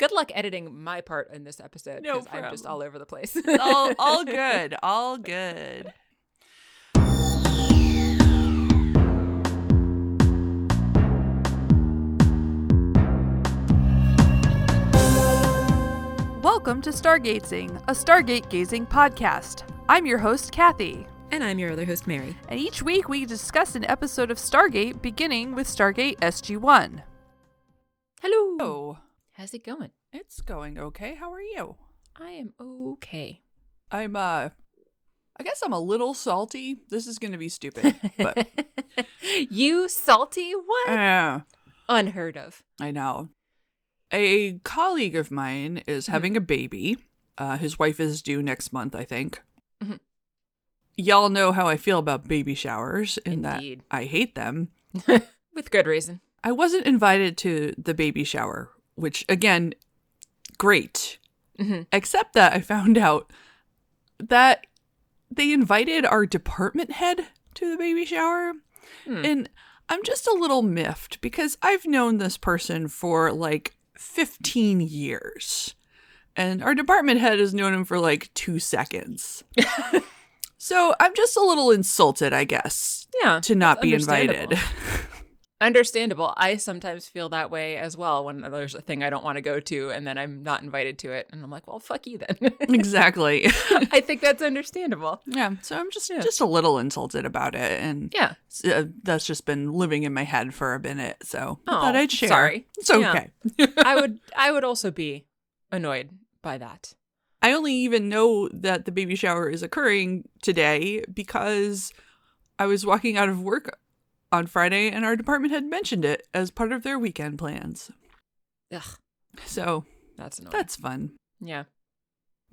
Good luck editing my part in this episode, because no I'm just all over the place. It's all good. All good. Welcome to Stargazing, a Stargate-gazing podcast. I'm your host, Kathy. And I'm your other host, Mary. And each week we discuss an episode of Stargate, beginning with Stargate SG-1. Hello. Hello. How's it going? It's going okay. How are you? I am okay. I'm, I guess I'm a little salty. This is going to be stupid, but... You salty? What? Unheard of. I know. A colleague of mine is having a baby. His wife is due next month, I think. Mm-hmm. Y'all know how I feel about baby showers in Indeed. That I hate them. With good reason. I wasn't invited to the baby shower, which, again, great. Mm-hmm. Except that I found out that they invited our department head to the baby shower. Mm. And I'm just a little miffed because I've known this person for, 15 years. And our department head has known him for, 2 seconds. So I'm just a little insulted, I guess, to not be invited. Understandable. I sometimes feel that way as well when there's a thing I don't want to go to and then I'm not invited to it. And I'm like, well, fuck you then. Exactly. I think that's understandable. Yeah. So I'm just a little insulted about it. And that's just been living in my head for a minute. So I thought I'd share. Sorry. It's okay. I would also be annoyed by that. I only even know that the baby shower is occurring today because I was walking out of work on Friday, and our department had mentioned it as part of their weekend plans. Ugh. So that's annoying. That's fun. Yeah.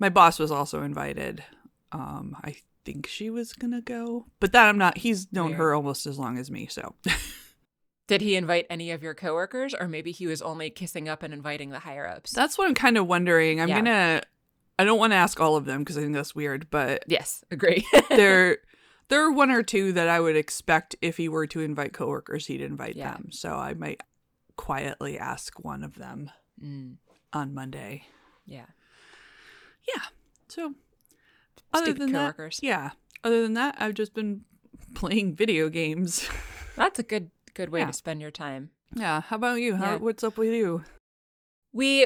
My boss was also invited. I think she was gonna go, but that I'm not. He's known her almost as long as me. So. Did he invite any of your coworkers, or maybe he was only kissing up and inviting the higher ups? That's what I'm kind of wondering. I don't want to ask all of them because I think that's weird. But yes, agree. There are one or two that I would expect if he were to invite coworkers, he'd invite them. So I might quietly ask one of them on Monday. Yeah. Yeah. So other than that, I've just been playing video games. That's a good way to spend your time. Yeah. How about you? What's up with you?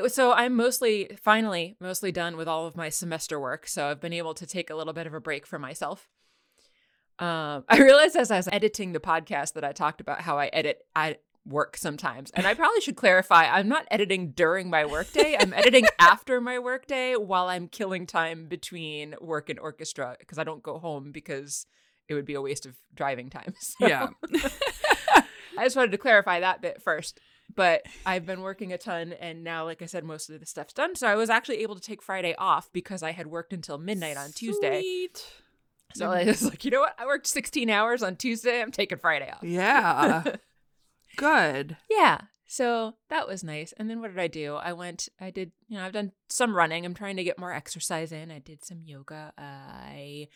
So I'm finally done with all of my semester work. So I've been able to take a little bit of a break for myself. I realized as I was editing the podcast that I talked about how I edit at work sometimes. And I probably should clarify, I'm not editing during my workday. I'm editing after my workday while I'm killing time between work and orchestra because I don't go home because it would be a waste of driving time. So. Yeah. I just wanted to clarify that bit first. But I've been working a ton, and now, like I said, most of the stuff's done. So I was actually able to take Friday off because I had worked until midnight on Tuesday. Sweet. So I was like, you know what? I worked 16 hours on Tuesday. I'm taking Friday off. Yeah. Good. Yeah. So that was nice. And then what did I do? I've done some running. I'm trying to get more exercise in. I did some yoga. I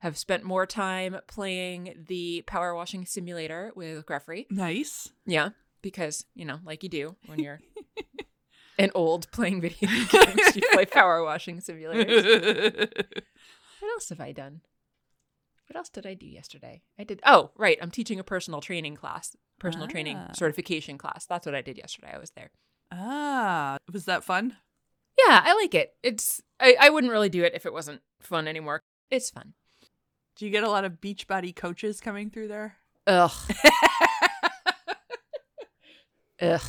have spent more time playing the power washing simulator with Jeffrey. Nice. Yeah. Because, like you do when you're an old playing video games, you play power washing simulators. What else have I done? What else did I do yesterday? I'm teaching a personal training certification class. That's what I did yesterday. I was there. Was that fun? Yeah, I like it. I wouldn't really do it if it wasn't fun anymore. It's fun. Do you get a lot of Beachbody coaches coming through there? Ugh. Ugh,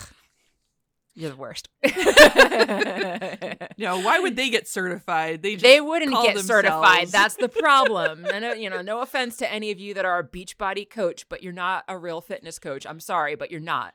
you're the worst. No, why would they get certified? They wouldn't get certified. That's the problem. And no offense to any of you that are a Beachbody coach, but you're not a real fitness coach. I'm sorry, but you're not.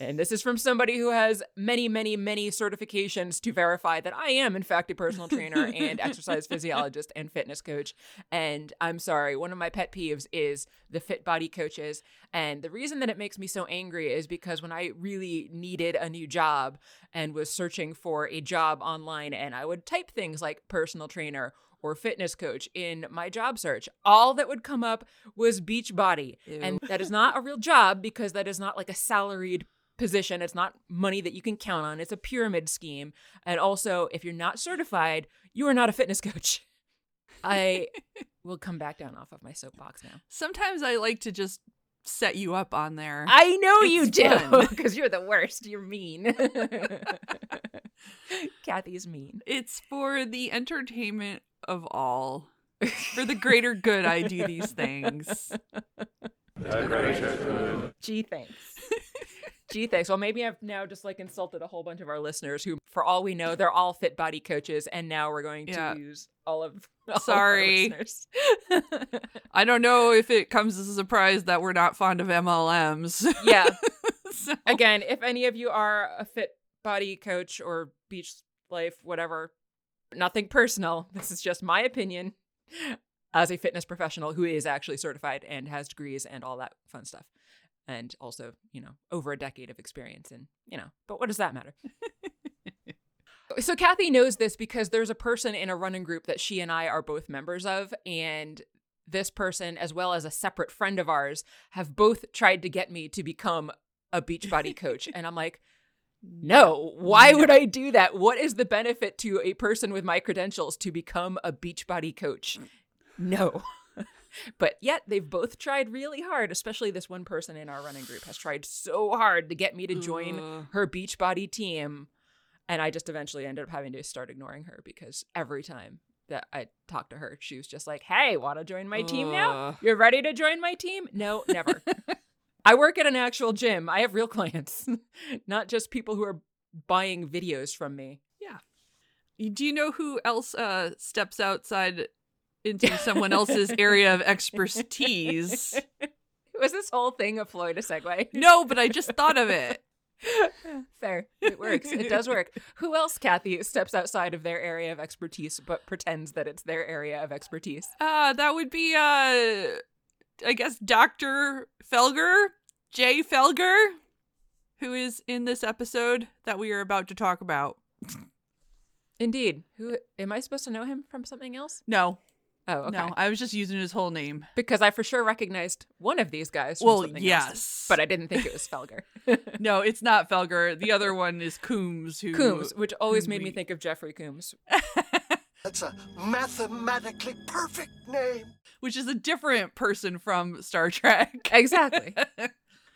And this is from somebody who has many, many, many certifications to verify that I am, in fact, a personal trainer and exercise physiologist and fitness coach. And I'm sorry, one of my pet peeves is the fit body coaches. And the reason that it makes me so angry is because when I really needed a new job and was searching for a job online, and I would type things like personal trainer or fitness coach in my job search, all that would come up was Beachbody. Ew. And that is not a real job because that is not like a salaried position. It's not money that you can count on. It's a pyramid scheme. And also, if you're not certified, you are not a fitness coach. I will come back down off of my soapbox now. Sometimes I like to just set you up on there. I know you do, because you're the worst. You're mean. Kathy's mean. It's for the entertainment of all. For the greater good, I do these things. The greater good. Gee, thanks. Gee, thanks. Well, maybe I've now just like insulted a whole bunch of our listeners who, for all we know, they're all fit body coaches, and now we're going to use all sorry of our listeners. I don't know if it comes as a surprise that we're not fond of MLMs. Yeah. So. Again, if any of you are a fit body coach or beach life, whatever, nothing personal. This is just my opinion as a fitness professional who is actually certified and has degrees and all that fun stuff. And also, you know, over a decade of experience and, you know, but what does that matter? So Kathy knows this because there's a person in a running group that she and I are both members of. And this person, as well as a separate friend of ours, have both tried to get me to become a Beachbody coach. And I'm like, no, why would I do that? What is the benefit to a person with my credentials to become a Beachbody coach? No. But yet they've both tried really hard, especially this one person in our running group has tried so hard to get me to join her Beachbody team. And I just eventually ended up having to start ignoring her because every time that I talked to her, she was just like, hey, want to join my team now? You're ready to join my team? No, never. I work at an actual gym. I have real clients, not just people who are buying videos from me. Yeah. Do you know who else steps outside into someone else's area of expertise? Was this whole thing a Floyd a segue? No, but I just thought of it. Fair. It works. It does work. Who else, Kathy, steps outside of their area of expertise but pretends that it's their area of expertise? That would be, I guess, Dr. Felger, J. Felger, who is in this episode that we are about to talk about. Indeed. Who am I supposed to know him from something else? No. Oh, okay. No, I was just using his whole name. Because I for sure recognized one of these guys from something else. But I didn't think it was Felger. No, it's not Felger. The other one is Coombs. Coombs, which always made me think of Jeffrey Coombs. That's a mathematically perfect name. Which is a different person from Star Trek. Exactly.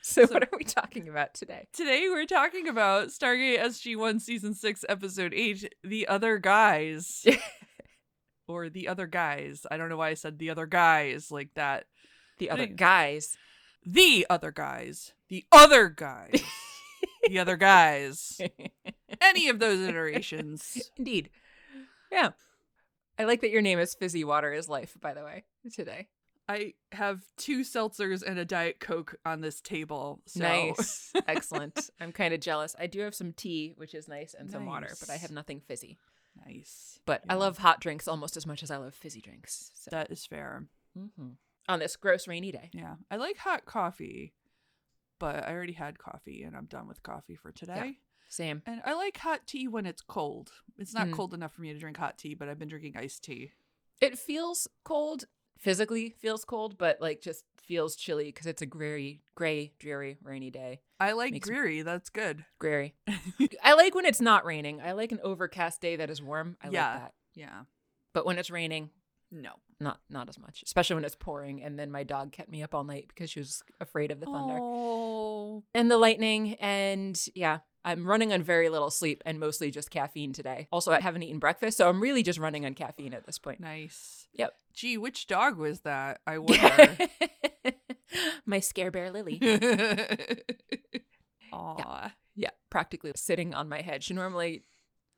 So what are we talking about today? Today we're talking about Stargate SG-1 Season 6 Episode 8, The Other Guys. Or the other guys. I don't know why I said the other guys like that. The other guys. The other guys. The other guys. The other guys. Any of those iterations. Indeed. Yeah. I like that your name is Fizzy Water is Life, by the way, today. I have 2 seltzers and a Diet Coke on this table. So. Nice. Excellent. I'm kind of jealous. I do have some tea, which is nice, and some water, but I have nothing fizzy. Nice. But yeah. I love hot drinks almost as much as I love fizzy drinks. So. That is fair. Mm-hmm. On this gross rainy day. Yeah. I like hot coffee, but I already had coffee and I'm done with coffee for today. Yeah, same. And I like hot tea when it's cold. It's not cold enough for me to drink hot tea, but I've been drinking iced tea. It feels cold, physically feels cold, but like just feels chilly because it's a dreary, rainy day. I like dreary. That's good. Dreary. I like when it's not raining. I like an overcast day that is warm. I like that. Yeah. But when it's raining, no, not as much, especially when it's pouring. And then my dog kept me up all night because she was afraid of the thunder and the lightning. And yeah, I'm running on very little sleep and mostly just caffeine today. Also, I haven't eaten breakfast, so I'm really just running on caffeine at this point. Nice. Yep. Gee, which dog was that? I wonder. My scare bear Lily. Aww. Yeah, practically sitting on my head. She normally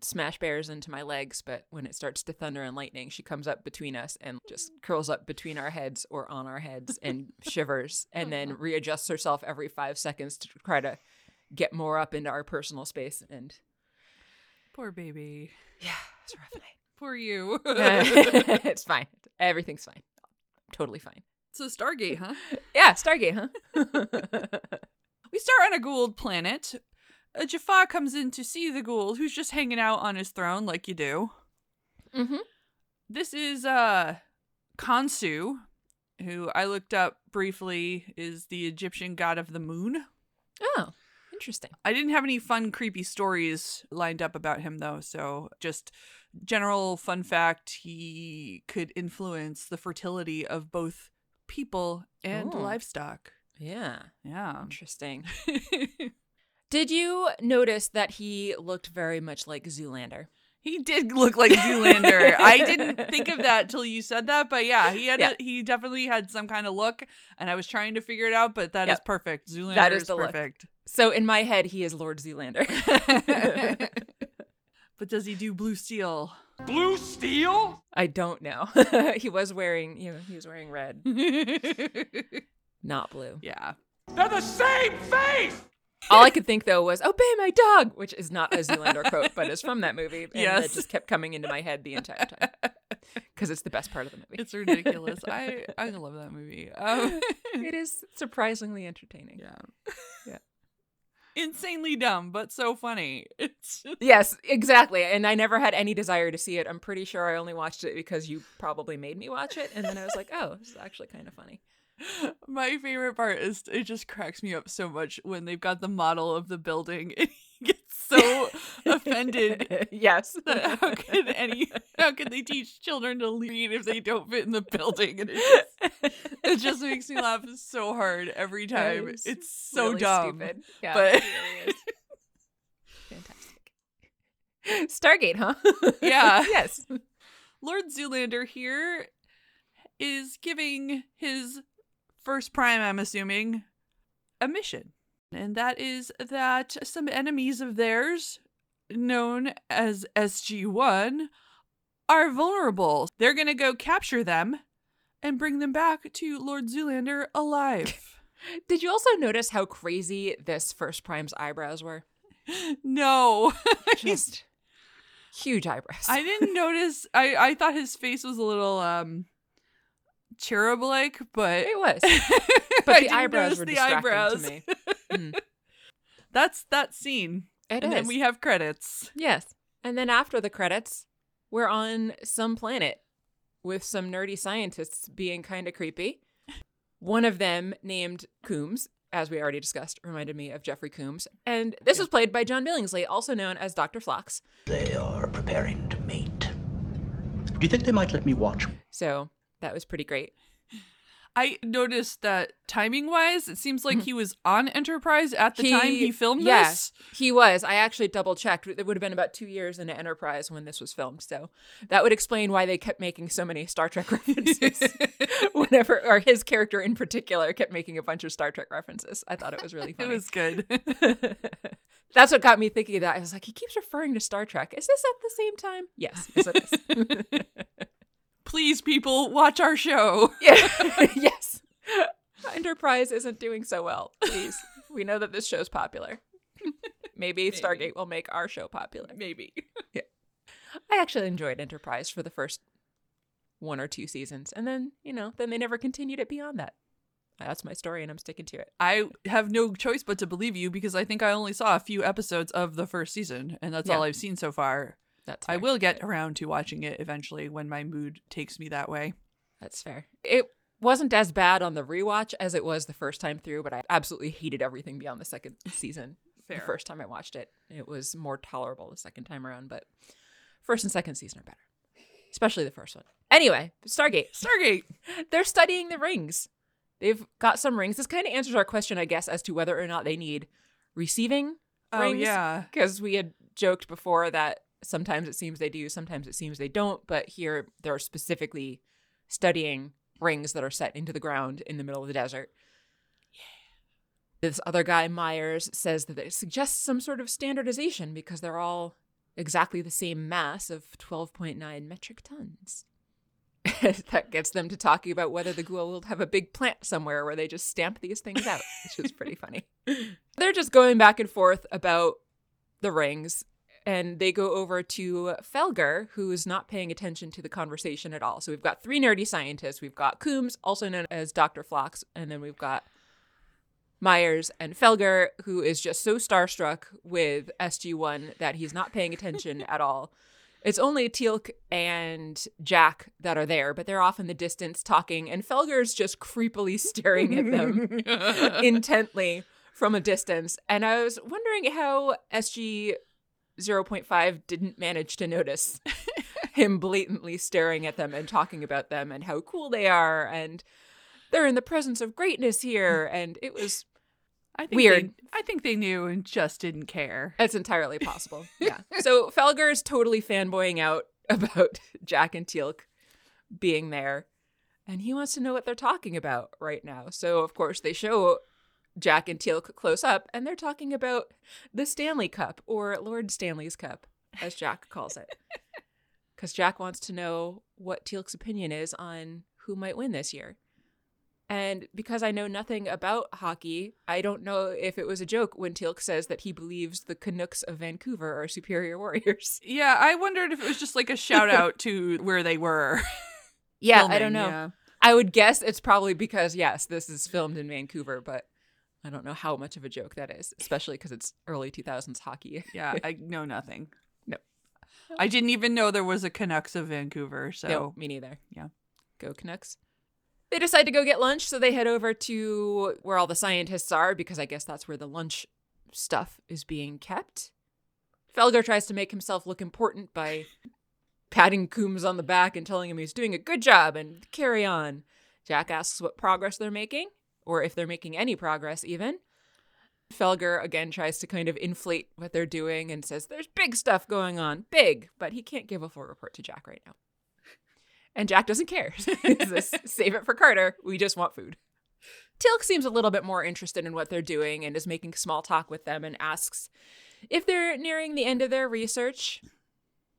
smash bears into my legs, but when it starts to thunder and lightning, she comes up between us and just curls up between our heads or on our heads and shivers and then readjusts herself every 5 seconds to try to get more up into our personal space. And poor baby. Yeah, it's a rough night. Poor you. It's fine. Everything's fine. Totally fine. So Stargate, huh? Yeah, Stargate, huh? We start on a Goa'uld planet. Jaffa comes in to see the Goa'uld, who's just hanging out on his throne like you do. Mm-hmm. This is Khonsu, who I looked up briefly, is the Egyptian god of the moon. Oh, interesting. I didn't have any fun, creepy stories lined up about him, though. So just general fun fact, he could influence the fertility of both people and livestock. Yeah. Yeah. Interesting. Did you notice that he looked very much like Zoolander? He did look like Zoolander. I didn't think of that till you said that, but yeah, he definitely had some kind of look, and I was trying to figure it out, but that is perfect. Zoolander that is the perfect look. So in my head, he is Lord Zoolander. But does he do blue steel? Blue steel? I don't know. He was wearing red. Not blue. Yeah. They're the same face! All I could think, though, was, obey my dog, which is not a Zoolander quote, but it's from that movie. And it just kept coming into my head the entire time because it's the best part of the movie. It's ridiculous. I love that movie. It is surprisingly entertaining. Yeah. Insanely dumb, but so funny. Yes, exactly. And I never had any desire to see it. I'm pretty sure I only watched it because you probably made me watch it. And then I was like, oh, this is actually kind of funny. My favorite part is it just cracks me up so much when they've got the model of the building and he gets so offended. Yes. How could they teach children to read if they don't fit in the building? And it just makes me laugh so hard every time. It's so really dumb. Stupid. Yeah, but it really is. Fantastic. Stargate, huh? Yeah. Yes. Lord Zoolander here is giving his first prime, I'm assuming, a mission. And that is that some enemies of theirs, known as SG-1, are vulnerable. They're going to go capture them and bring them back to Lord Zoolander alive. Did you also notice how crazy this first prime's eyebrows were? No. Just huge eyebrows. I didn't notice. I thought his face was a little... cherub-like, but it was. But the eyebrows were distracting to me. That's that scene. And then we have credits. Yes, and then after the credits, we're on some planet with some nerdy scientists being kind of creepy. One of them, named Coombs, as we already discussed, reminded me of Jeffrey Coombs, and this was played by John Billingsley, also known as Dr. Phlox. They are preparing to mate. Do you think they might let me watch? So. That was pretty great. I noticed that timing-wise, it seems like he was on Enterprise at the time he filmed this. Yes, he was. I actually double-checked. It would have been about 2 years into Enterprise when this was filmed. So that would explain why they kept making so many Star Trek references. Or his character in particular kept making a bunch of Star Trek references. I thought it was really funny. It was good. That's what got me thinking of that. I was like, he keeps referring to Star Trek. Is this at the same time? Yes, yes it is. Please, people, watch our show. Yes. Enterprise isn't doing so well. Please. We know that this show's popular. Maybe Stargate will make our show popular. Maybe. Yeah. I actually enjoyed Enterprise for the first 1 or 2 seasons. And then, then they never continued it beyond that. That's my story, and I'm sticking to it. I have no choice but to believe you because I think I only saw a few episodes of the first season, and that's all I've seen so far. I will get around to watching it eventually when my mood takes me that way. That's fair. It wasn't as bad on the rewatch as it was the first time through, but I absolutely hated everything beyond the second season. Fair. The first time I watched it, it was more tolerable the second time around, but first and second season are better, especially the first one. Anyway, Stargate. They're studying the rings. They've got some rings. This kind of answers our question, I guess, as to whether or not they need receiving rings. Oh, yeah. Because we had joked before that sometimes it seems they do, sometimes it seems they don't, but here they're specifically studying rings that are set into the ground in the middle of the desert. Yeah. This other guy, Myers, says that it suggests some sort of standardization because they're all exactly the same mass of 12.9 metric tons. That gets them to talking about whether the Goa'uld have a big plant somewhere where they just stamp these things out, which is pretty funny. They're just going back and forth about the rings. And they go over to Felger, who is not paying attention to the conversation at all. So we've got 3 nerdy scientists. We've got Coombs, also known as Dr. Phlox. And then we've got Myers and Felger, who is just so starstruck with SG-1 that he's not paying attention at all. It's only Teal'c and Jack that are there, but they're off in the distance talking, and Felger's just creepily staring at them intently from a distance. And I was wondering how SG 0.5 didn't manage to notice him blatantly staring at them and talking about them and how cool they are, and they're in the presence of greatness here, and it was weird. I think they knew and just didn't care. That's entirely possible. Yeah. So Felger is totally fanboying out about Jack and Teal'c being there, and he wants to know what they're talking about right now. So, of course, they show Jack and Teal'c close up, and they're talking about the Stanley Cup, or Lord Stanley's Cup, as Jack calls it. Because Jack wants to know what Teal'c's opinion is on who might win this year. And because I know nothing about hockey, I don't know if it was a joke when Teal'c says that he believes the Canucks of Vancouver are superior warriors. Yeah, I wondered if it was just like a shout out to where they were. Yeah, filming. I don't know. Yeah. I would guess it's probably because, yes, this is filmed in Vancouver, but I don't know how much of a joke that is, especially because it's early 2000s hockey. Yeah, I know nothing. No. I didn't even know there was a Canucks of Vancouver. So no, me neither. Yeah. Go Canucks. They decide to go get lunch, so they head over to where all the scientists are, because I guess that's where the lunch stuff is being kept. Felger tries to make himself look important by patting Coombs on the back and telling him he's doing a good job and carry on. Jack asks what progress they're making, or if they're making any progress even. Felger, again, tries to kind of inflate what they're doing and says there's big stuff going on, big, but he can't give a full report to Jack right now. And Jack doesn't care. Save it for Carter. We just want food. Teal'c seems a little bit more interested in what they're doing and is making small talk with them and asks if they're nearing the end of their research.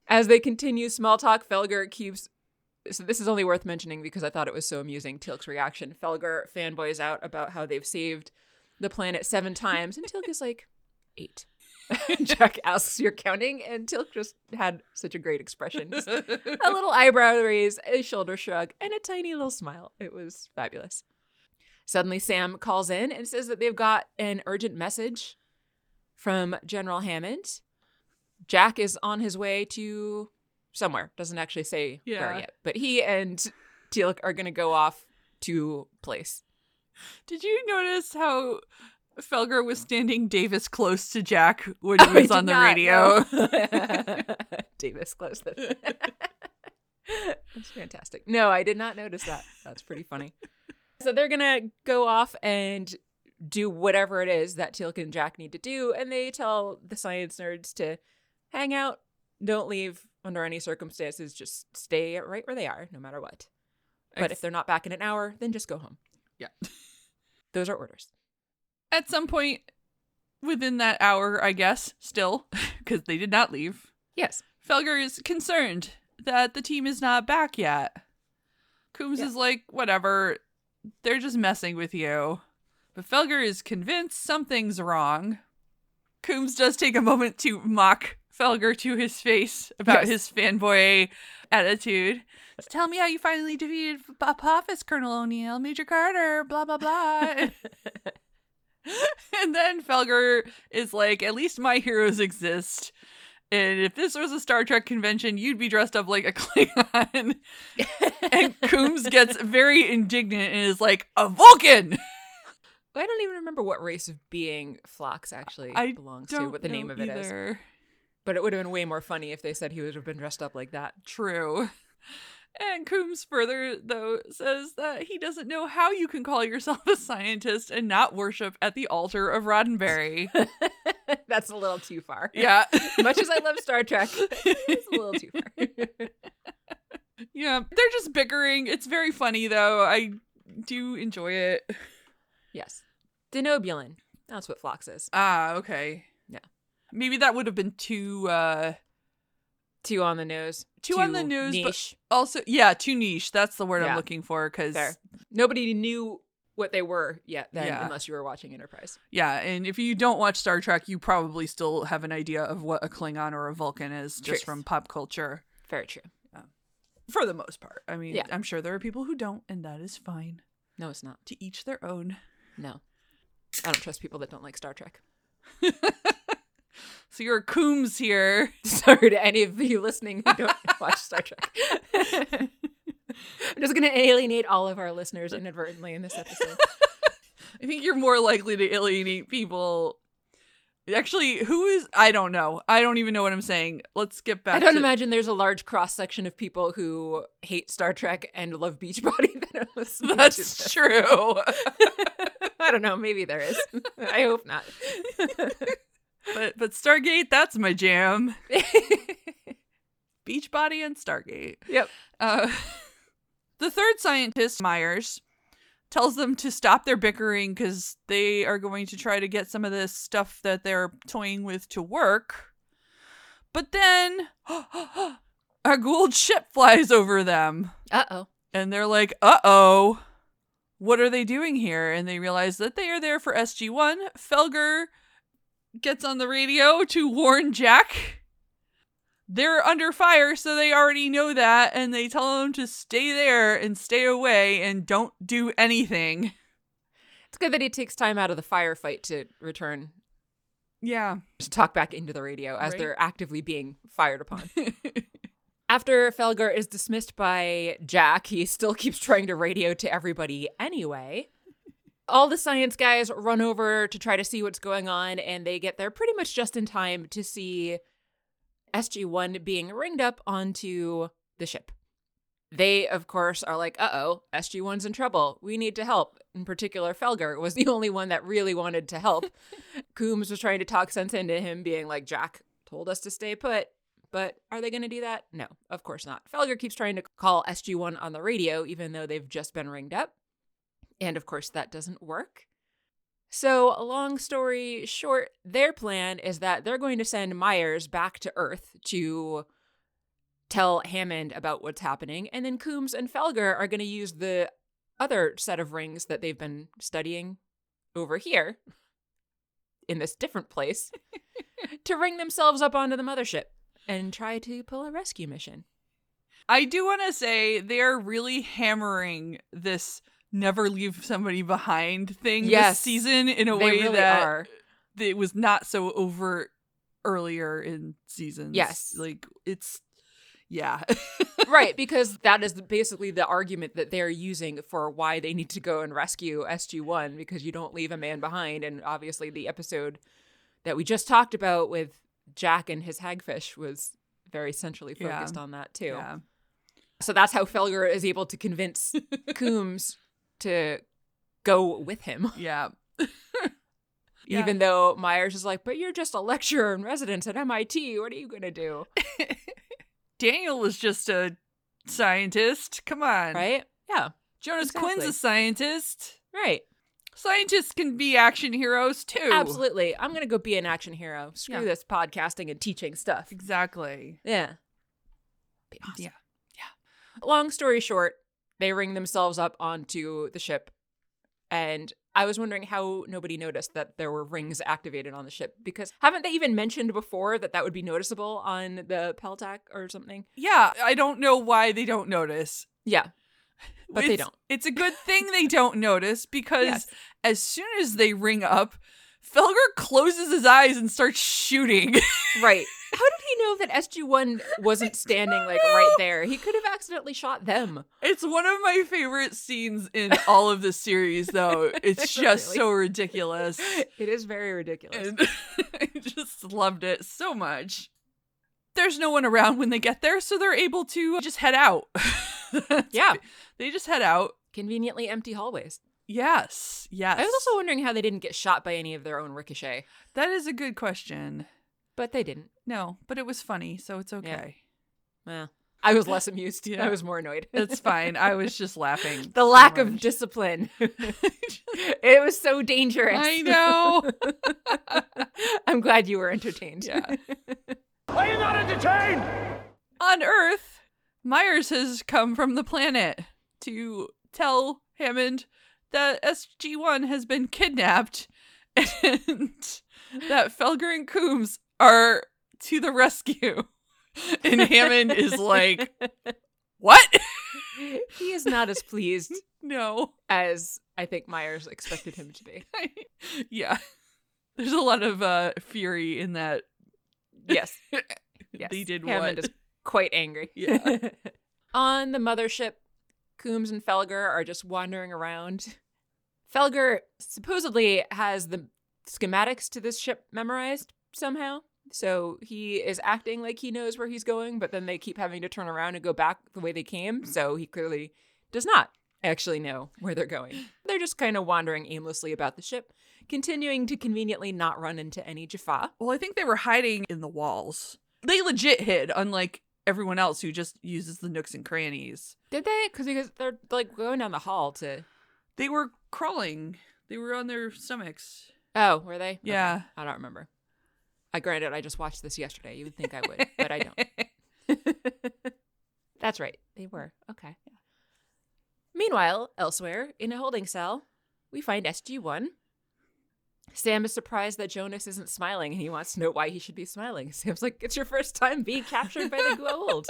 As they continue small talk, Felger keeps... So this is only worth mentioning because I thought it was so amusing, Teal'c's reaction. Felger fanboys out about how they've saved the planet 7 times. And Teal'c is like, 8. Jack asks, you're counting? And Teal'c just had such a great expression. Just a little eyebrow raise, a shoulder shrug, and a tiny little smile. It was fabulous. Suddenly, Sam calls in and says that they've got an urgent message from General Hammond. Jack is on his way to somewhere. Doesn't actually say where yet. But he and Teal'c are going to go off to place. Did you notice how... Felger was standing Davis close to Jack when he was on the radio. Davis close. That's fantastic. No, I did not notice that. That's pretty funny. So they're going to go off and do whatever it is that Teal'c and Jack need to do. And they tell the science nerds to hang out. Don't leave under any circumstances. Just stay right where they are, no matter what. But if they're not back in an hour, then just go home. Yeah. Those are orders. At some point within that hour, I guess, still, because they did not leave. Yes. Felger is concerned that the team is not back yet. Coombs is like, whatever, they're just messing with you. But Felger is convinced something's wrong. Coombs does take a moment to mock Felger to his face about his fanboy attitude. Just tell me how you finally defeated Apophis, Colonel O'Neill, Major Carter, blah, blah, blah. And then Felger is like, at least my heroes exist. And if this was a Star Trek convention, you'd be dressed up like a Klingon. And Coombs gets very indignant and is like, a Vulcan! I don't even remember what race of being Phlox actually belongs to, what the name of it is. But it would have been way more funny if they said he would have been dressed up like that. True. And Coombs further, though, says that he doesn't know how you can call yourself a scientist and not worship at the altar of Roddenberry. That's a little too far. Yeah. Much as I love Star Trek, it's a little too far. Yeah. They're just bickering. It's very funny, though. I do enjoy it. Yes. Denobulin. That's what Phlox is. Ah, okay. Yeah. Maybe that would have been too on the nose. Too on the nose, niche. But also, yeah, too niche. That's the word I'm looking for, because nobody knew what they were yet then, unless you were watching Enterprise. Yeah, and if you don't watch Star Trek, you probably still have an idea of what a Klingon or a Vulcan is, just from pop culture. Very true. For the most part. I mean, I'm sure there are people who don't, and that is fine. No, it's not. To each their own. No. I don't trust people that don't like Star Trek. So you're a Coombs here. Sorry to any of you listening who don't watch Star Trek. I'm just going to alienate all of our listeners inadvertently in this episode. I think you're more likely to alienate people. Actually, who is... I don't know. I don't even know what I'm saying. Let's get back to... I imagine there's a large cross-section of people who hate Star Trek and love Beachbody that are listening. That's true. I don't know. Maybe there is. I hope not. But Stargate, that's my jam. Beachbody and Stargate. Yep. The third scientist, Myers, tells them to stop their bickering because they are going to try to get some of this stuff that they're toying with to work. But then a Goa'uld ship flies over them. Uh-oh. And they're like, uh-oh, what are they doing here? And they realize that they are there for SG-1. Felger gets on the radio to warn Jack. They're under fire, so they already know that, and they tell him to stay there and stay away and don't do anything. It's good that he takes time out of the firefight to return. Yeah. Just talk back into the radio as they're actively being fired upon. After Felger is dismissed by Jack, he still keeps trying to radio to everybody anyway. All the science guys run over to try to see what's going on, and they get there pretty much just in time to see SG-1 being ringed up onto the ship. They, of course, are like, uh-oh, SG-1's in trouble. We need to help. In particular, Felger was the only one that really wanted to help. Coombs was trying to talk sense into him, being like, Jack told us to stay put, but are they going to do that? No, of course not. Felger keeps trying to call SG-1 on the radio, even though they've just been ringed up. And, of course, that doesn't work. So, long story short, their plan is that they're going to send Myers back to Earth to tell Hammond about what's happening, and then Coombs and Felger are going to use the other set of rings that they've been studying over here in this different place to ring themselves up onto the mothership and try to pull a rescue mission. I do want to say they're really hammering this never leave somebody behind thing this season in a way really that it was not so overt earlier in seasons. Yes. Like, it's, yeah. Right, because that is basically the argument that they're using for why they need to go and rescue SG-1, because you don't leave a man behind. And obviously the episode that we just talked about with Jack and his hagfish was very centrally focused on that, too. Yeah. So that's how Felger is able to convince Coombs to go with him. Yeah. Even though Myers is like, but you're just a lecturer in residence at MIT. What are you going to do? Daniel was just a scientist. Come on. Right? Yeah. Jonas Quinn's a scientist. Right. Scientists can be action heroes, too. Absolutely. I'm going to go be an action hero. Screw this podcasting and teaching stuff. Exactly. Yeah. Be awesome. Yeah. Yeah. Long story short, they ring themselves up onto the ship. And I was wondering how nobody noticed that there were rings activated on the ship, because haven't they even mentioned before that that would be noticeable on the Peltac or something? Yeah. I don't know why they don't notice. Yeah. But they don't. It's a good thing they don't notice, because as soon as they ring up, Felger closes his eyes and starts shooting. Right. How did he know that SG-1 wasn't standing like right there? He could have accidentally shot them. It's one of my favorite scenes in all of this series, though. It's just really so ridiculous. It is very ridiculous. And I just loved it so much. There's no one around when they get there, so they're able to just head out. They just head out. Conveniently empty hallways. Yes, yes. I was also wondering how they didn't get shot by any of their own ricochet. That is a good question. But they didn't. No, but it was funny, so it's okay. Yeah. Well, I was less amused. Yeah. I was more annoyed. That's fine. I was just laughing. The lack of discipline. It was so dangerous. I know. I'm glad you were entertained. Yeah. Are you not entertained? On Earth, Myers has come from the planet to tell Hammond that SG-1 has been kidnapped and that Felger and Coombs are to the rescue. And Hammond is like, what? He is not as pleased. No. As I think Myers expected him to be. Yeah. There's a lot of fury in that. Yes. Yes. They did Hammond what? Is quite angry. Yeah. On the mothership, Coombs and Felger are just wandering around. Felger supposedly has the schematics to this ship memorized somehow. So he is acting like he knows where he's going, but then they keep having to turn around and go back the way they came. So he clearly does not actually know where they're going. They're just kind of wandering aimlessly about the ship, continuing to conveniently not run into any Jaffa. Well, I think they were hiding in the walls. They legit hid, unlike everyone else who just uses the nooks and crannies. Did they? Because they're like going down the hall to... They were crawling. They were on their stomachs. Oh, were they? Yeah. Okay. I don't remember. Granted, I just watched this yesterday. You would think I would, but I don't. That's right. They were. Okay. Yeah. Meanwhile, elsewhere, in a holding cell, we find SG-1. Sam is surprised that Jonas isn't smiling, and he wants to know why he should be smiling. Sam's like, it's your first time being captured by the Goa'uld.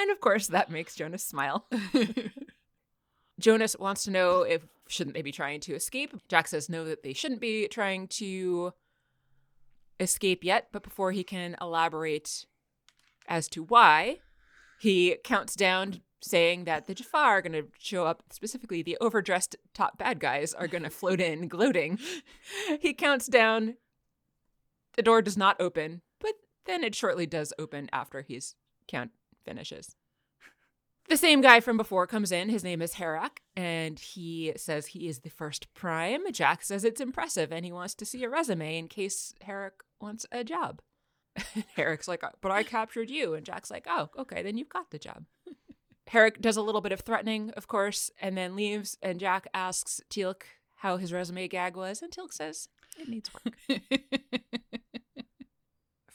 And of course, that makes Jonas smile. Jonas wants to know if shouldn't they be trying to escape. Jack says no, that they shouldn't be trying to escape yet, but before he can elaborate as to why, he counts down saying that the Jaffa are going to show up, specifically the overdressed top bad guys are going to float in gloating. He counts down. The door does not open, but then it shortly does open after his count finishes. The same guy from before comes in. His name is Herak, and he says he is the first prime. Jack says it's impressive, and he wants to see a resume in case Herak wants a job. Herak's like, but I captured you. And Jack's like, oh, okay, then you've got the job. Herak does a little bit of threatening, of course, and then leaves. And Jack asks Teal'c how his resume gag was, and Teal'c says it needs work.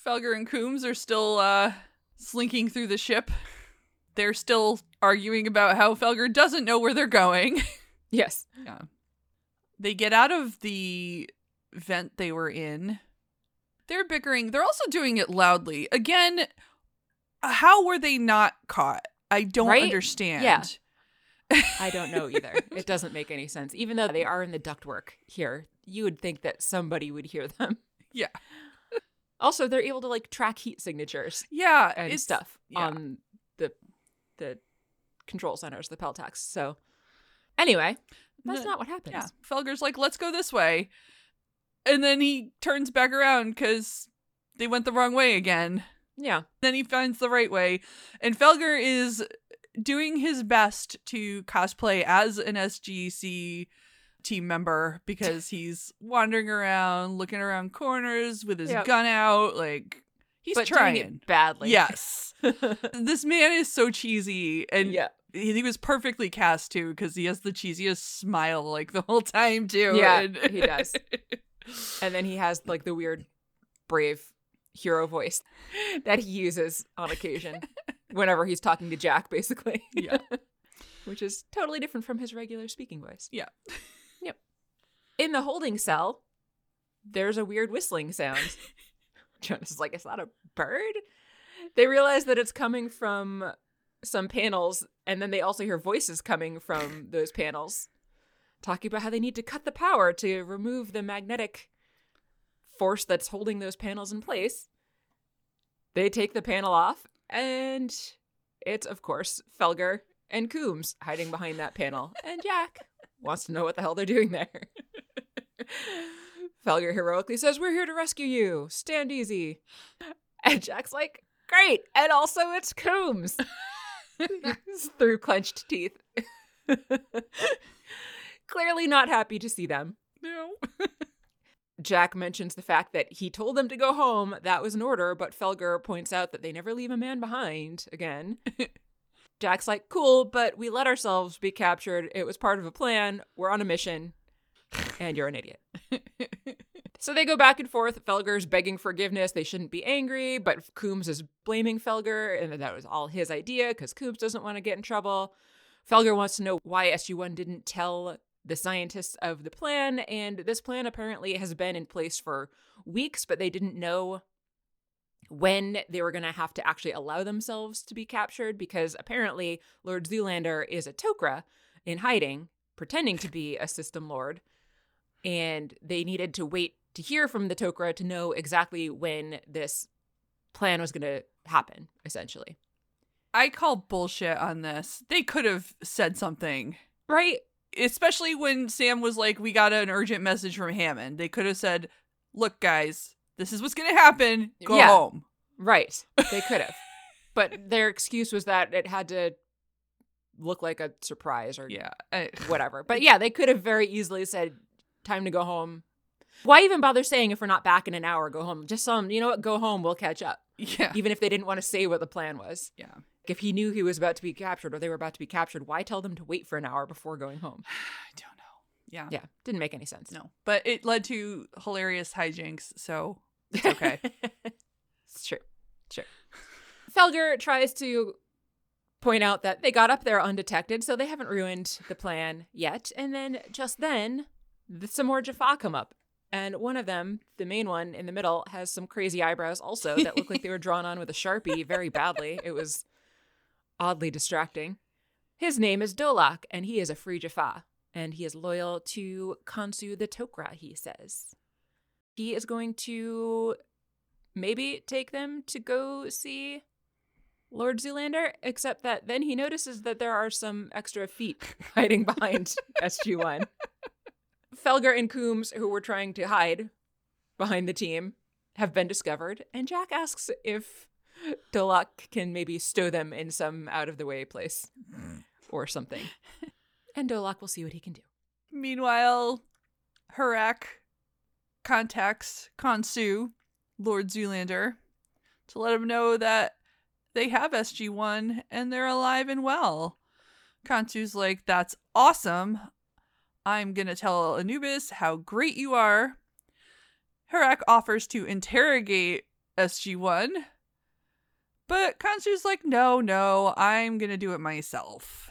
Felger and Coombs are still slinking through the ship. They're still arguing about how Felger doesn't know where they're going. Yes. Yeah. They get out of the vent they were in. They're bickering. They're also doing it loudly. Again, how were they not caught? I don't understand. Yeah. I don't know either. It doesn't make any sense. Even though they are in the ductwork here, you would think that somebody would hear them. Yeah. Also, they're able to like track heat signatures. Yeah. And stuff on the control centers, the Peltax. So anyway, that's not what happens. Yeah. Felger's like, let's go this way. And then he turns back around because they went the wrong way again. Yeah. Then he finds the right way. And Felger is doing his best to cosplay as an SGC team member because he's wandering around, looking around corners with his gun out, like... He's trying doing it badly. Yes. This man is so cheesy. And he was perfectly cast, too, because he has the cheesiest smile, like, the whole time, too. Yeah, he does. And then he has, like, the weird, brave hero voice that he uses on occasion whenever he's talking to Jack, basically. Yeah. Which is totally different from his regular speaking voice. Yeah. Yep. In the holding cell, there's a weird whistling sound. Jonas is like, it's not a bird? They realize that it's coming from some panels, and then they also hear voices coming from those panels talking about how they need to cut the power to remove the magnetic force that's holding those panels in place. They take the panel off, and it's, of course, Felger and Coombs hiding behind that panel. And Jack wants to know what the hell they're doing there. Felger heroically says, we're here to rescue you. Stand easy. And Jack's like, great. And also it's Coombs. Through clenched teeth. Clearly not happy to see them. No. Jack mentions the fact that he told them to go home. That was an order. But Felger points out that they never leave a man behind again. Jack's like, cool, but we let ourselves be captured. It was part of a plan. We're on a mission. And you're an idiot. So they go back and forth. Felger's begging forgiveness. They shouldn't be angry, but Coombs is blaming Felger, and that was all his idea because Coombs doesn't want to get in trouble. Felger wants to know why SG-1 didn't tell the scientists of the plan, and this plan apparently has been in place for weeks, but they didn't know when they were going to have to actually allow themselves to be captured because apparently Lord Zoolander is a Tok'ra in hiding, pretending to be a system lord. And they needed to wait to hear from the Tok'ra to know exactly when this plan was going to happen, essentially. I call bullshit on this. They could have said something. Right? Especially when Sam was like, we got an urgent message from Hammond. They could have said, look, guys, this is what's going to happen. Go home. Right. They could have. But their excuse was that it had to look like a surprise or whatever. But yeah, they could have very easily said, time to go home. Why even bother saying if we're not back in an hour, go home? Just some, you know what, go home, we'll catch up. Yeah. Even if they didn't want to say what the plan was. Yeah. If he knew he was about to be captured or they were about to be captured, why tell them to wait for an hour before going home? I don't know. Yeah. Yeah. Didn't make any sense. No. But it led to hilarious hijinks, so it's okay. It's true. Sure. Felger tries to point out that they got up there undetected, so they haven't ruined the plan yet. And then just then, some more Jaffa come up. And one of them, the main one in the middle, has some crazy eyebrows also that look like they were drawn on with a Sharpie very badly. It was oddly distracting. His name is Dolak, and he is a free Jaffa. And he is loyal to Khonsu the Tok'ra, he says. He is going to maybe take them to go see Lord Zoolander, except that then he notices that there are some extra feet hiding behind SG-1. Felger and Coombs, who were trying to hide behind the team, have been discovered, and Jack asks if Dolak can maybe stow them in some out-of-the-way place or something. And Dolak will see what he can do. Meanwhile, Herak contacts Khonsu, Lord Zoolander, to let him know that they have SG-1 and they're alive and well. Khonsu's like, that's awesome. I'm going to tell Anubis how great you are. Herak offers to interrogate SG-1. But Khonsu's like, no, I'm going to do it myself.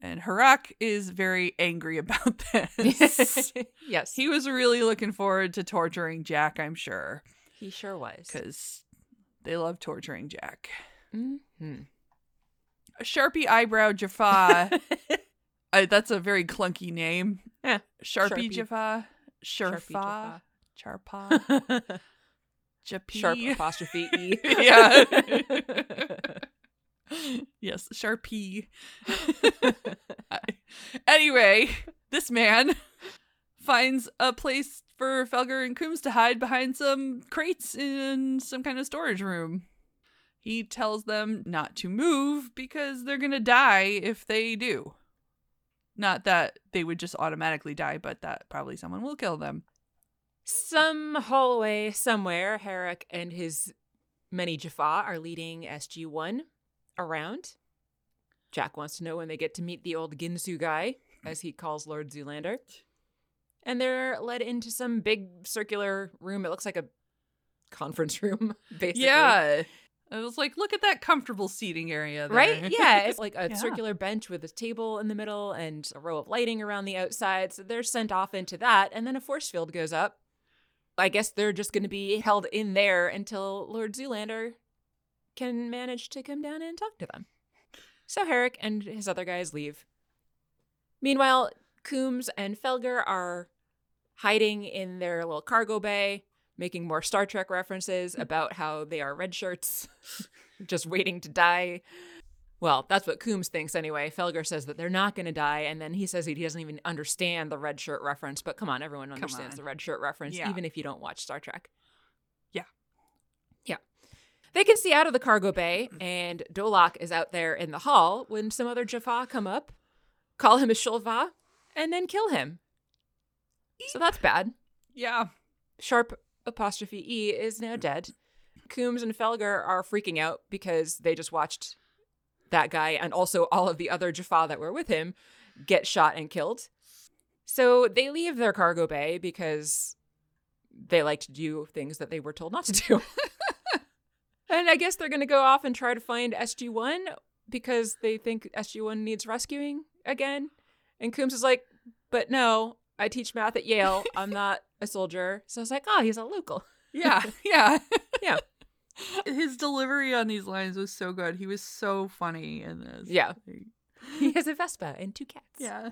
And Herak is very angry about this. Yes. He was really looking forward to torturing Jack, I'm sure. He sure was. Because they love torturing Jack. Mm-hmm. A Sharpie eyebrow Jaffa. That's a very clunky name. Yeah. Sharpie Jaffa. Sharpie Jaffa. Sharp apostrophe E. Yeah. Yes, Sharpie. Anyway, this man finds a place for Felger and Coombs to hide behind some crates in some kind of storage room. He tells them not to move because they're going to die if they do. Not that they would just automatically die, but that probably someone will kill them. Some hallway somewhere, Herak and his many Jaffa are leading SG-1 around. Jack wants to know when they get to meet the old Ginsu guy, as he calls Lord Zoolander. And they're led into some big circular room. It looks like a conference room, basically. Yeah. I was like, look at that comfortable seating area there. Right? Yeah, it's like a circular bench with a table in the middle and a row of lighting around the outside. So they're sent off into that, and then a force field goes up. I guess they're just going to be held in there until Lord Zoolander can manage to come down and talk to them. So Herak and his other guys leave. Meanwhile, Coombs and Felger are hiding in their little cargo bay, making more Star Trek references about how they are red shirts, just waiting to die. Well, that's what Coombs thinks anyway. Felger says that they're not going to die, and then he says he doesn't even understand the red shirt reference. But come on, everyone understands the red shirt reference, even if you don't watch Star Trek. Yeah. Yeah. They can see out of the cargo bay, and Dolak is out there in the hall when some other Jaffa come up, call him a Shulva, and then kill him. So that's bad. Yeah. Sharp apostrophe E is now dead. Coombs and Felger are freaking out because they just watched that guy and also all of the other Jaffa that were with him get shot and killed. So they leave their cargo bay because they like to do things that they were told not to do. And I guess they're going to go off and try to find SG-1 because they think SG-1 needs rescuing again. And Coombs is like, but no, I teach math at Yale. I'm not a soldier. So I was like, oh, he's a local. Yeah. Yeah. Yeah. His delivery on these lines was so good. He was so funny in this. Yeah. Like, he has a Vespa and two cats. Yeah.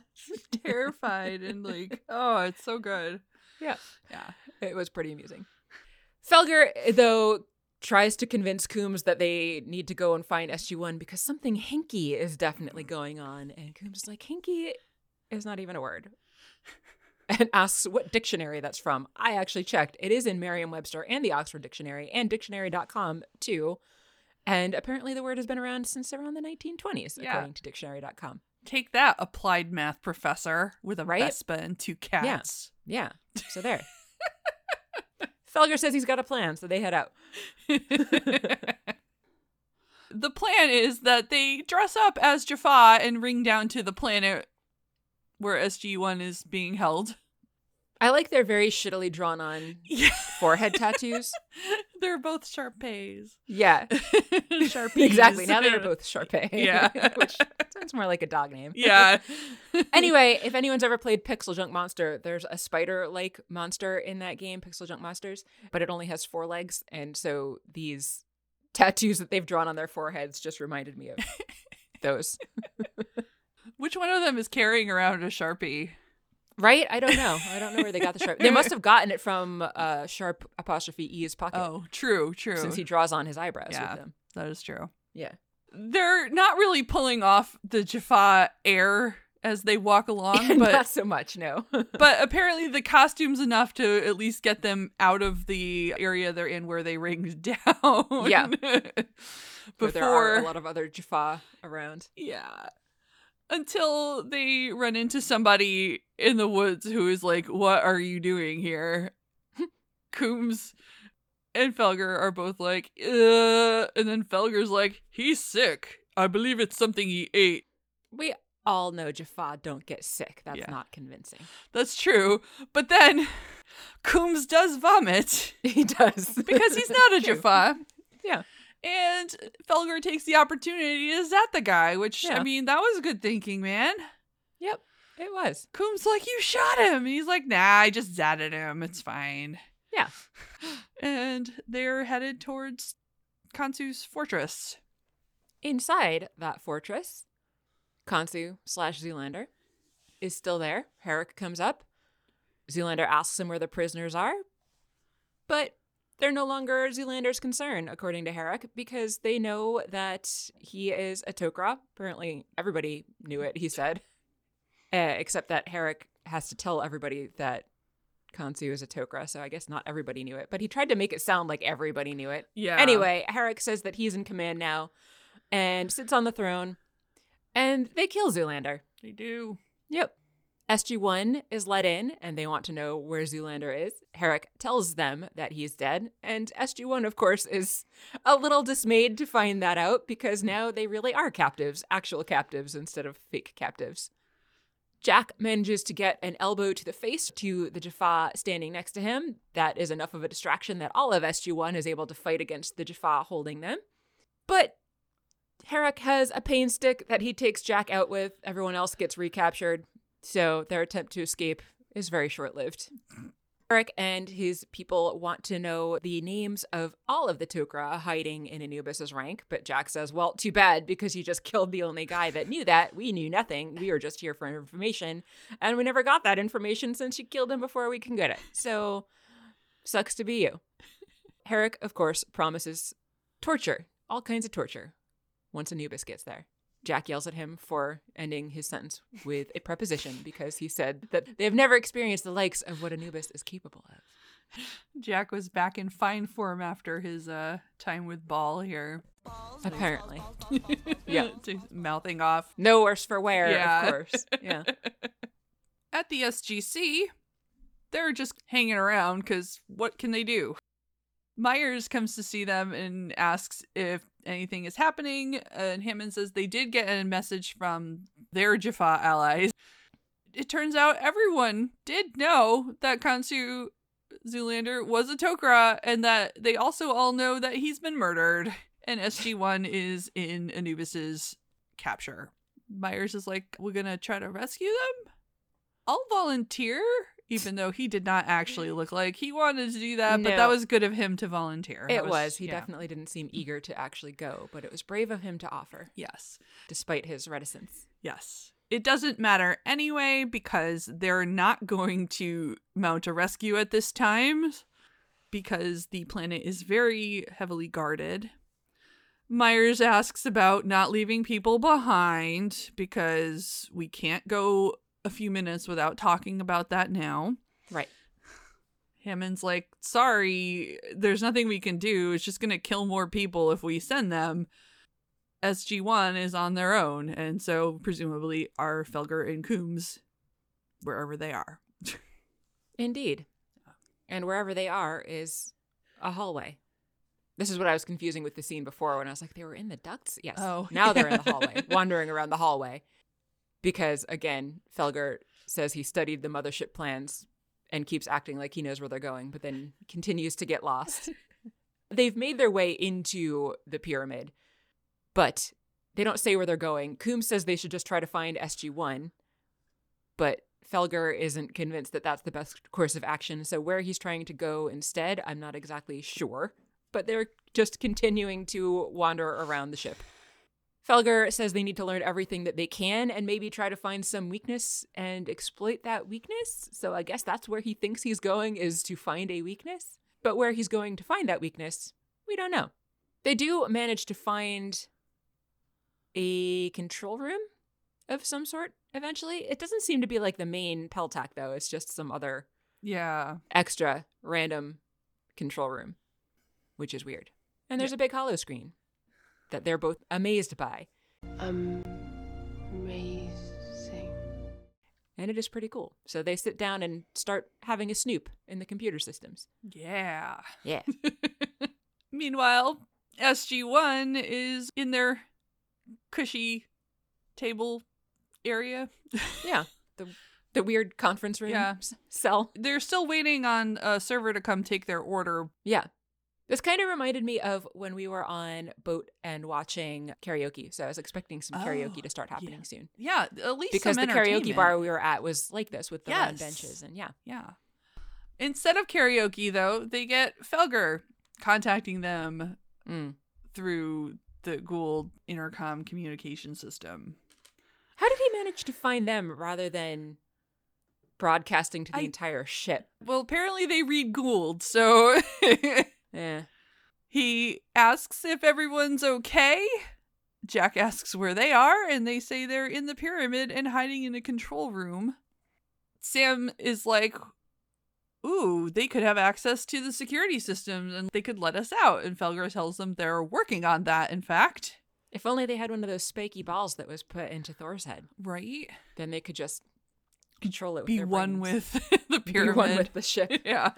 Terrified and like, oh, it's so good. Yeah. Yeah. It was pretty amusing. Felger, though, tries to convince Coombs that they need to go and find SG-1 because something hinky is definitely going on. And Coombs is like, hinky is not even a word. And asks what dictionary that's from. I actually checked. It is in Merriam-Webster and the Oxford Dictionary and Dictionary.com, too. And apparently the word has been around since around the 1920s, according to Dictionary.com. Take that, applied math professor with a Vespa and two cats. Yeah. Yeah. So there. Felger says he's got a plan, so they head out. The plan is that they dress up as Jaffa and ring down to the planet where SG-1 is being held. I like their very shittily drawn on forehead tattoos. They're both Sharpays. Yeah. Sharpies. Exactly. Now they're both Sharpay. Yeah. Which sounds more like a dog name. Yeah. Anyway, if anyone's ever played Pixel Junk Monster, there's a spider-like monster in that game, Pixel Junk Monsters, but it only has four legs. And so these tattoos that they've drawn on their foreheads just reminded me of those. Which one of them is carrying around a Sharpie? Right? I don't know. I don't know where they got the Sharp. They must have gotten it from Sharp'E's pocket. Oh, true. Since he draws on his eyebrows with them. That is true. Yeah. They're not really pulling off the Jaffa air as they walk along. But not so much, no. But apparently the costume's enough to at least get them out of the area they're in where they ringed down. Yeah. Before there are a lot of other Jaffa around. Yeah. Until they run into somebody in the woods who is like, what are you doing here? Coombs and Felger are both like, ugh. And then Felger's like, he's sick. I believe it's something he ate. We all know Jaffa don't get sick. That's not convincing. That's true. But then Coombs does vomit. He does. Because he's not a Jaffa. Yeah. And Felger takes the opportunity to zap the guy, which, I mean, that was good thinking, man. Yep, it was. Coombs like, you shot him. And he's like, nah, I just zatted him. It's fine. Yeah. And they're headed towards Khonsu's fortress. Inside that fortress, Khonsu / Zoolander is still there. Herak comes up. Zoolander asks him where the prisoners are. But they're no longer Zoolander's concern, according to Herak, because they know that he is a Tok'ra. Apparently, everybody knew it, he said, except that Herak has to tell everybody that Khonsu is a Tok'ra, so I guess not everybody knew it. But he tried to make it sound like everybody knew it. Yeah. Anyway, Herak says that he's in command now and sits on the throne, and they kill Zoolander. They do. Yep. SG-1 is let in, and they want to know where Zoolander is. Herak tells them that he's dead, and SG-1, of course, is a little dismayed to find that out because now they really are captives, actual captives instead of fake captives. Jack manages to get an elbow to the face to the Jaffa standing next to him. That is enough of a distraction that all of SG-1 is able to fight against the Jaffa holding them. But Herak has a pain stick that he takes Jack out with. Everyone else gets recaptured. So their attempt to escape is very short-lived. Herak and his people want to know the names of all of the Tok'ra hiding in Anubis' rank, but Jack says, well, too bad, because you just killed the only guy that knew that. We knew nothing. We were just here for information, and we never got that information since you killed him before we can get it. So, sucks to be you. Herak, of course, promises torture, all kinds of torture, once Anubis gets there. Jack yells at him for ending his sentence with a preposition because he said that they have never experienced the likes of what Anubis is capable of. Jack was back in fine form after his time with Ball here. Apparently. Yeah. Mouthing off. No worse for wear, of course. Yeah. At the SGC, they're just hanging around because what can they do? Myers comes to see them and asks if anything is happening, and Hammond says they did get a message from their Jaffa allies. It turns out everyone did know that Khonsu Zoolander was a Tok'ra, and that they also all know that he's been murdered, and SG-1 is in Anubis's capture. Myers is like, we're gonna try to rescue them? I'll volunteer, even though he did not actually look like he wanted to do that, but that was good of him to volunteer. It was. He definitely didn't seem eager to actually go, but it was brave of him to offer. Yes. Despite his reticence. Yes. it doesn't matter anyway because they're not going to mount a rescue at this time because the planet is very heavily guarded. Myers asks about not leaving people behind because we can't go a few minutes without talking about that now. Right. Hammond's like, sorry, there's nothing we can do. It's just going to kill more people if we send them. SG-1 is on their own, and so presumably are Felger and Coombs wherever they are. Indeed. And wherever they are is a hallway. This is what I was confusing with the scene before when I was like, they were in the ducts? Yes. Oh. Now they're in the hallway, wandering around the hallway. Because, again, Felger says he studied the mothership plans and keeps acting like he knows where they're going, but then continues to get lost. They've made their way into the pyramid, but they don't say where they're going. Coombs says they should just try to find SG-1, but Felger isn't convinced that that's the best course of action. So where he's trying to go instead, I'm not exactly sure. But they're just continuing to wander around the ship. Felger says they need to learn everything that they can and maybe try to find some weakness and exploit that weakness. So I guess that's where he thinks he's going, is to find a weakness. But where he's going to find that weakness, we don't know. They do manage to find a control room of some sort eventually. It doesn't seem to be like the main Peltac, though. It's just some other extra random control room. Which is weird. And there's a big hollow screen that they're both amazed by. Amazing. And it is pretty cool. So they sit down and start having a snoop in the computer systems. Yeah. Yeah. Meanwhile, SG-1 is in their cushy table area. Yeah. The weird conference room cell. They're still waiting on a server to come take their order. Yeah. This kind of reminded me of when we were on boat and watching karaoke. So I was expecting some karaoke to start happening soon. Yeah, at least because the karaoke bar we were at was like this with the round benches and Instead of karaoke, though, they get Felger contacting them through the Goa'uld intercom communication system. How did he manage to find them rather than broadcasting to the entire ship? Well, apparently they read Goa'uld, so. Yeah. He asks if everyone's okay. Jack asks where they are, and they say they're in the pyramid and hiding in a control room. Sam is like, ooh, they could have access to the security systems, and they could let us out. And Felger tells them they're working on that, in fact. If only they had one of those spiky balls that was put into Thor's head. Right. Then they could just control it with their brains. Be one with the pyramid. Be one with the ship. Yeah.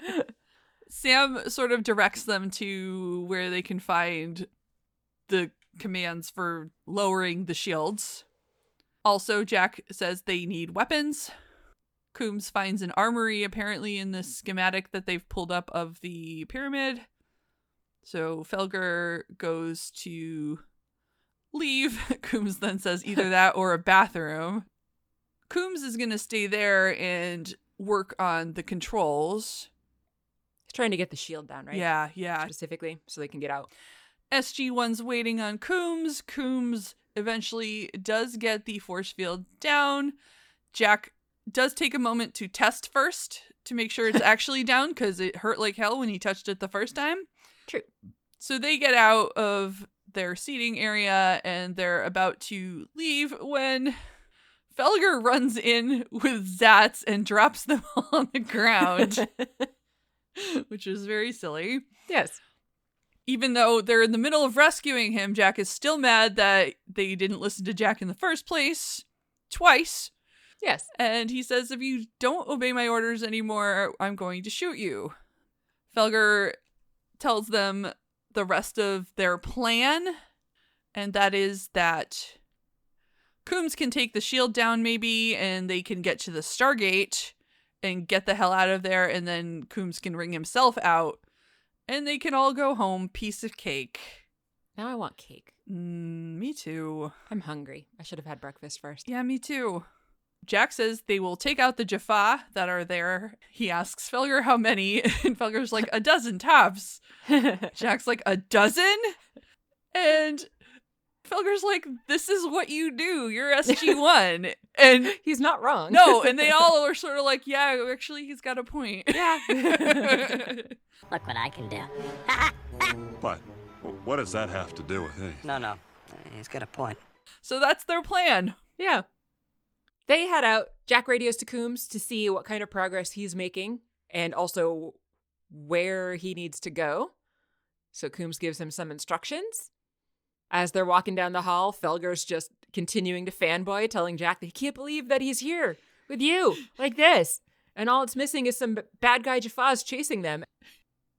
Sam sort of directs them to where they can find the commands for lowering the shields. Also, Jack says they need weapons. Coombs finds an armory, apparently, in the schematic that they've pulled up of the pyramid. So Felger goes to leave. Coombs then says either that or a bathroom. Coombs is going to stay there and work on the controls. He's trying to get the shield down, right? Yeah. Specifically, so they can get out. SG-1's waiting on Coombs. Coombs eventually does get the force field down. Jack does take a moment to test first to make sure it's actually down, because it hurt like hell when he touched it the first time. True. So they get out of their seating area, and they're about to leave when Felger runs in with Zats and drops them all on the ground. Which is very silly. Yes. Even though they're in the middle of rescuing him, Jack is still mad that they didn't listen to Jack in the first place. Twice. Yes. And he says, if you don't obey my orders anymore, I'm going to shoot you. Felger tells them the rest of their plan. And that is that Coombs can take the shield down, maybe, and they can get to the Stargate and get the hell out of there, and then Coombs can ring himself out, and they can all go home. Piece of cake. Now I want cake. Me too. I'm hungry. I should have had breakfast first. Yeah, me too. Jack says they will take out the Jaffa that are there. He asks Felger how many, and Felger's like, 1,000 tops. Jack's like, 12? And Felger's like, this is what you do. You're SG-1. And he's not wrong. No, and they all are sort of like, yeah, actually, he's got a point. Yeah. Look what I can do. But what does that have to do with anything? No, he's got a point. So that's their plan. Yeah. They head out. Jack radios to Coombs to see what kind of progress he's making and also where he needs to go. So Coombs gives him some instructions. As they're walking down the hall, Felger's just continuing to fanboy, telling Jack that he can't believe that he's here with you like this. And all it's missing is some bad guy Jaffa's chasing them.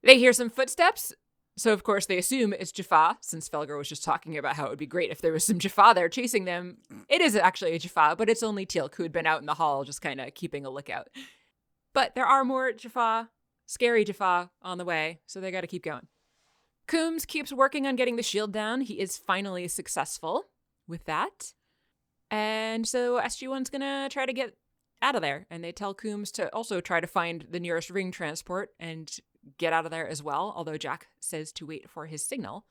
They hear some footsteps. So, of course, they assume it's Jaffa, since Felger was just talking about how it would be great if there was some Jaffa there chasing them. It is actually a Jaffa, but it's only Teal'c, who had been out in the hall just kind of keeping a lookout. But there are more Jaffa, scary Jaffa, on the way, so they got to keep going. Coombs keeps working on getting the shield down. He is finally successful with that. And so SG-1's going to try to get out of there. And they tell Coombs to also try to find the nearest ring transport and get out of there as well. Although Jack says to wait for his signal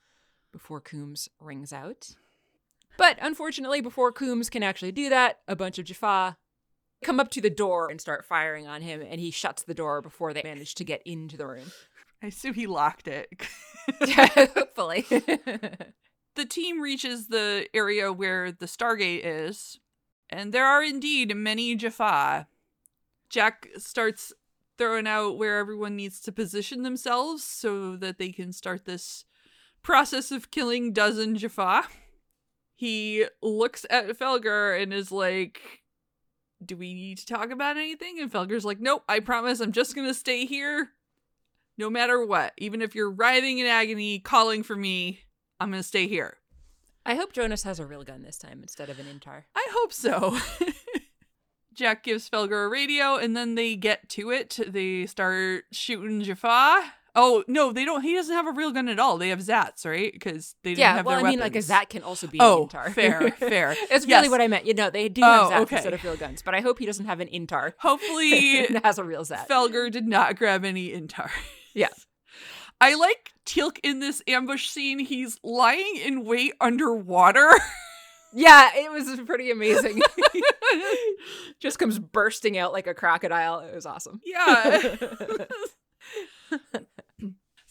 before Coombs rings out. But unfortunately, before Coombs can actually do that, a bunch of Jaffa come up to the door and start firing on him. And he shuts the door before they manage to get into the room. I assume he locked it. Yeah, hopefully. The team reaches the area where the Stargate is, and there are indeed many Jaffa. Jack starts throwing out where everyone needs to position themselves so that they can start this process of killing dozen Jaffa. He looks at Felger and is like, do we need to talk about anything? And Felger's like, nope, I promise I'm just going to stay here. No matter what, even if you're writhing in agony, calling for me, I'm going to stay here. I hope Jonas has a real gun this time instead of an intar. I hope so. Jack gives Felger a radio, and then they get to it. They start shooting Jaffa. Oh, no, they don't. He doesn't have a real gun at all. They have Zats, right? Because they didn't have their weapons. Yeah, well, I mean, like a Zat can also be an intar. Fair. That's really what I meant. You know, they do have Zats instead of real guns, but I hope he doesn't have an intar. Hopefully has a real Zat. Felger did not grab any intar. Yeah. I like Teal'c in this ambush scene. He's lying in wait underwater. Yeah, it was pretty amazing. Just comes bursting out like a crocodile. It was awesome. Yeah.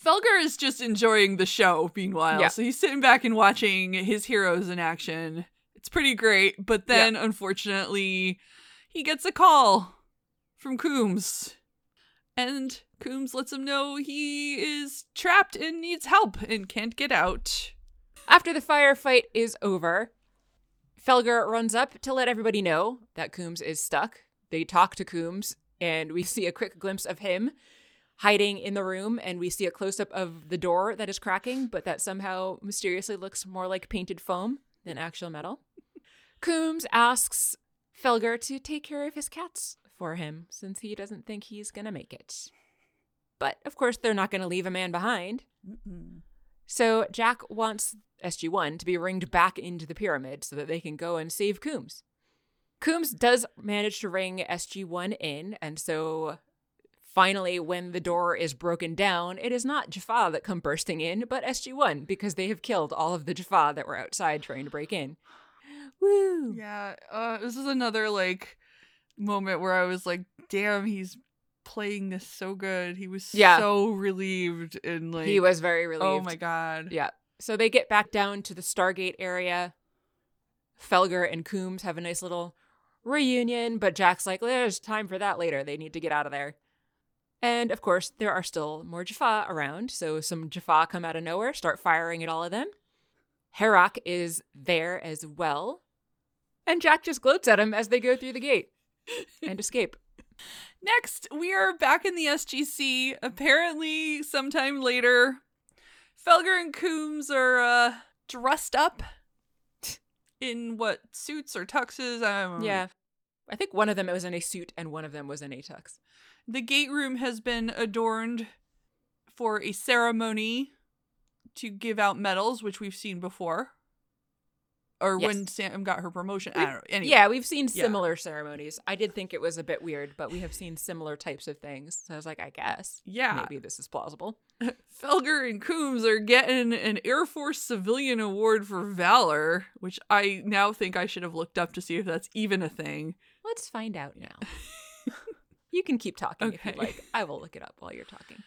Felger is just enjoying the show being wild. Yeah. So he's sitting back and watching his heroes in action. It's pretty great. But then, unfortunately, he gets a call from Coombs. And Coombs lets him know he is trapped and needs help and can't get out. After the firefight is over, Felger runs up to let everybody know that Coombs is stuck. They talk to Coombs, and we see a quick glimpse of him hiding in the room, and we see a close-up of the door that is cracking, but that somehow mysteriously looks more like painted foam than actual metal. Coombs asks Felger to take care of his cats for him, since he doesn't think he's going to make it. But, of course, they're not going to leave a man behind. Mm-mm. So Jack wants SG-1 to be ringed back into the pyramid so that they can go and save Coombs. Coombs does manage to ring SG-1 in, and so finally, when the door is broken down, it is not Jaffa that come bursting in, but SG-1, because they have killed all of the Jaffa that were outside trying to break in. Woo! Yeah, this is another, moment where I was like, damn, he's playing this so good. He was so relieved, and he was very relieved. Oh my god. Yeah. So they get back down to the Stargate area. Felger and Coombs have a nice little reunion, but Jack's like, there's time for that later. They need to get out of there. And of course, there are still more Jaffa around. So some Jaffa come out of nowhere, start firing at all of them. Herak is there as well. And Jack just gloats at him as they go through the gate. And escape. Next, we are back in the SGC. Apparently, sometime later, Felger and Coombs are dressed up in suits or tuxes? I don't know. Yeah. I think one of them was in a suit and one of them was in a tux. The gate room has been adorned for a ceremony to give out medals, which we've seen before. Or yes. When Sam got her promotion. I don't know. Anyway. Yeah, we've seen similar ceremonies. I did think it was a bit weird, but we have seen similar types of things. So I was like, I guess. Yeah. Maybe this is plausible. Felger and Coombs are getting an Air Force Civilian Award for Valor, which I now think I should have looked up to see if that's even a thing. Let's find out now. You can keep talking if you'd like. I will look it up while you're talking.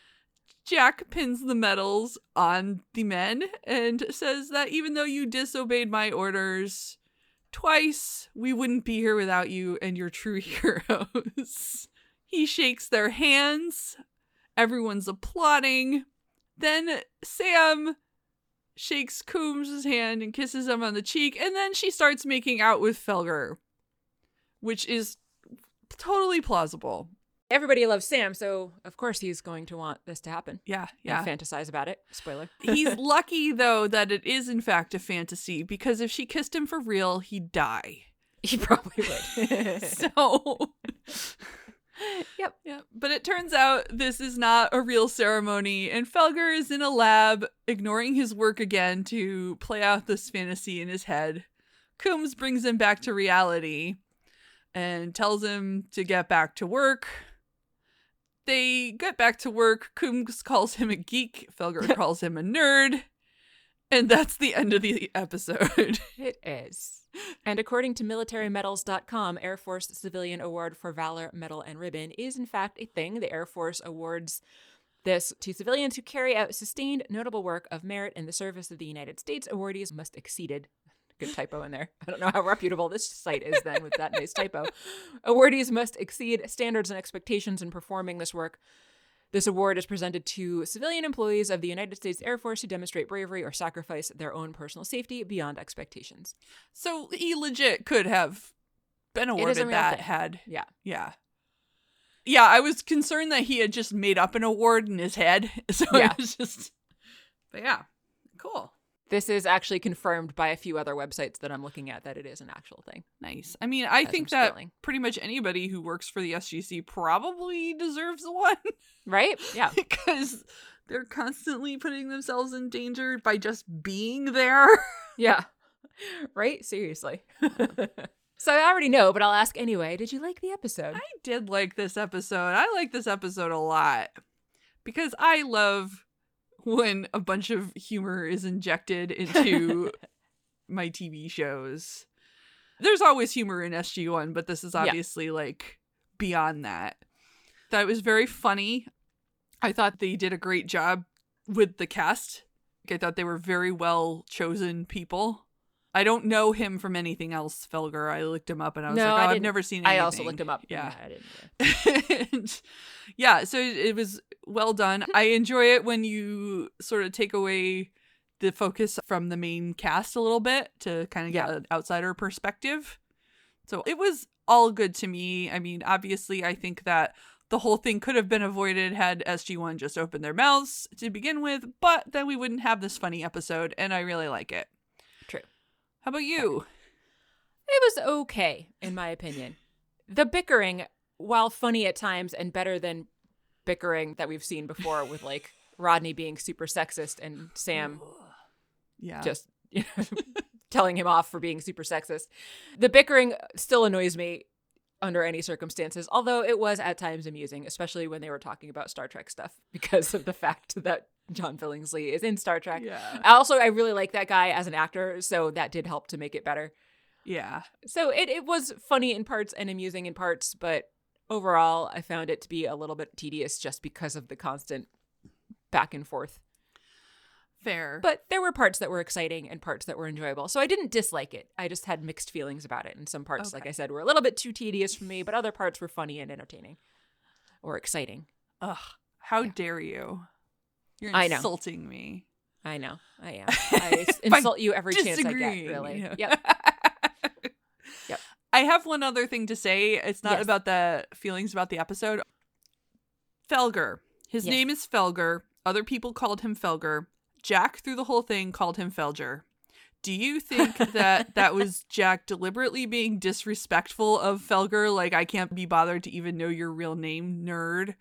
Jack pins the medals on the men and says that even though you disobeyed my orders twice, we wouldn't be here without you and your true heroes. He shakes their hands. Everyone's applauding. Then Sam shakes Coombs' hand and kisses him on the cheek, and then she starts making out with Felger, which is totally plausible. Everybody loves Sam, so of course he's going to want this to happen. Yeah. And fantasize about it. Spoiler. He's lucky, though, that it is, in fact, a fantasy, because if she kissed him for real, he'd die. He probably would. Yep. But it turns out this is not a real ceremony, and Felger is in a lab, ignoring his work again to play out this fantasy in his head. Coombs brings him back to reality and tells him to get back to work. They get back to work. Coombs calls him a geek. Felger calls him a nerd. And that's the end of the episode. It is. And according to militarymedals.com, Air Force Civilian Award for Valor, Medal, and Ribbon is in fact a thing. The Air Force awards this to civilians who carry out sustained notable work of merit in the service of the United States. Awardees must exceed. Good typo in there. I don't know how reputable this site is then with that nice typo. Awardees must exceed standards and expectations in performing this work. This award is presented to civilian employees of the United States Air Force who demonstrate bravery or sacrifice their own personal safety beyond expectations. So he legit could have been awarded that had. Yeah, I was concerned that he had just made up an award in his head. So it was just, but yeah, cool. This is actually confirmed by a few other websites that I'm looking at that it is an actual thing. Nice. I mean, I think that pretty much anybody who works for the SGC probably deserves one. Right? Yeah. Because they're constantly putting themselves in danger by just being there. Yeah. Right? Seriously. So I already know, but I'll ask anyway. Did you like the episode? I did like this episode. I like this episode a lot because I love when a bunch of humor is injected into my TV shows. There's always humor in SG-1, but this is obviously like beyond that. That was very funny. I thought they did a great job with the cast. I thought they were very well chosen people. I don't know him from anything else, Felger. I looked him up and I was I've never seen anything. I also looked him up. Yeah. And, so it was well done. I enjoy it when you sort of take away the focus from the main cast a little bit to kind of get an outsider perspective. So it was all good to me. I mean, obviously, I think that the whole thing could have been avoided had SG-1 just opened their mouths to begin with, but then we wouldn't have this funny episode, and I really like it. How about you? It was okay, in my opinion. The bickering, while funny at times and better than bickering that we've seen before with like Rodney being super sexist and Sam just telling him off for being super sexist. The bickering still annoys me under any circumstances, although it was at times amusing, especially when they were talking about Star Trek stuff because of the fact that John Billingsley is in Star Trek. Yeah. Also, I really like that guy as an actor, so that did help to make it better. Yeah. So it was funny in parts and amusing in parts, but overall, I found it to be a little bit tedious just because of the constant back and forth. Fair. But there were parts that were exciting and parts that were enjoyable, so I didn't dislike it. I just had mixed feelings about it, and some parts, like I said, were a little bit too tedious for me, but other parts were funny and entertaining or exciting. Ugh. How dare you? You're insulting me. I know. I am. I insult you every chance I get, really. Yeah. Yep. I have one other thing to say. It's not about the feelings about the episode. Felger. His name is Felger. Other people called him Felger. Jack, through the whole thing, called him Felger. Do you think that that was Jack deliberately being disrespectful of Felger? Like, I can't be bothered to even know your real name, nerd.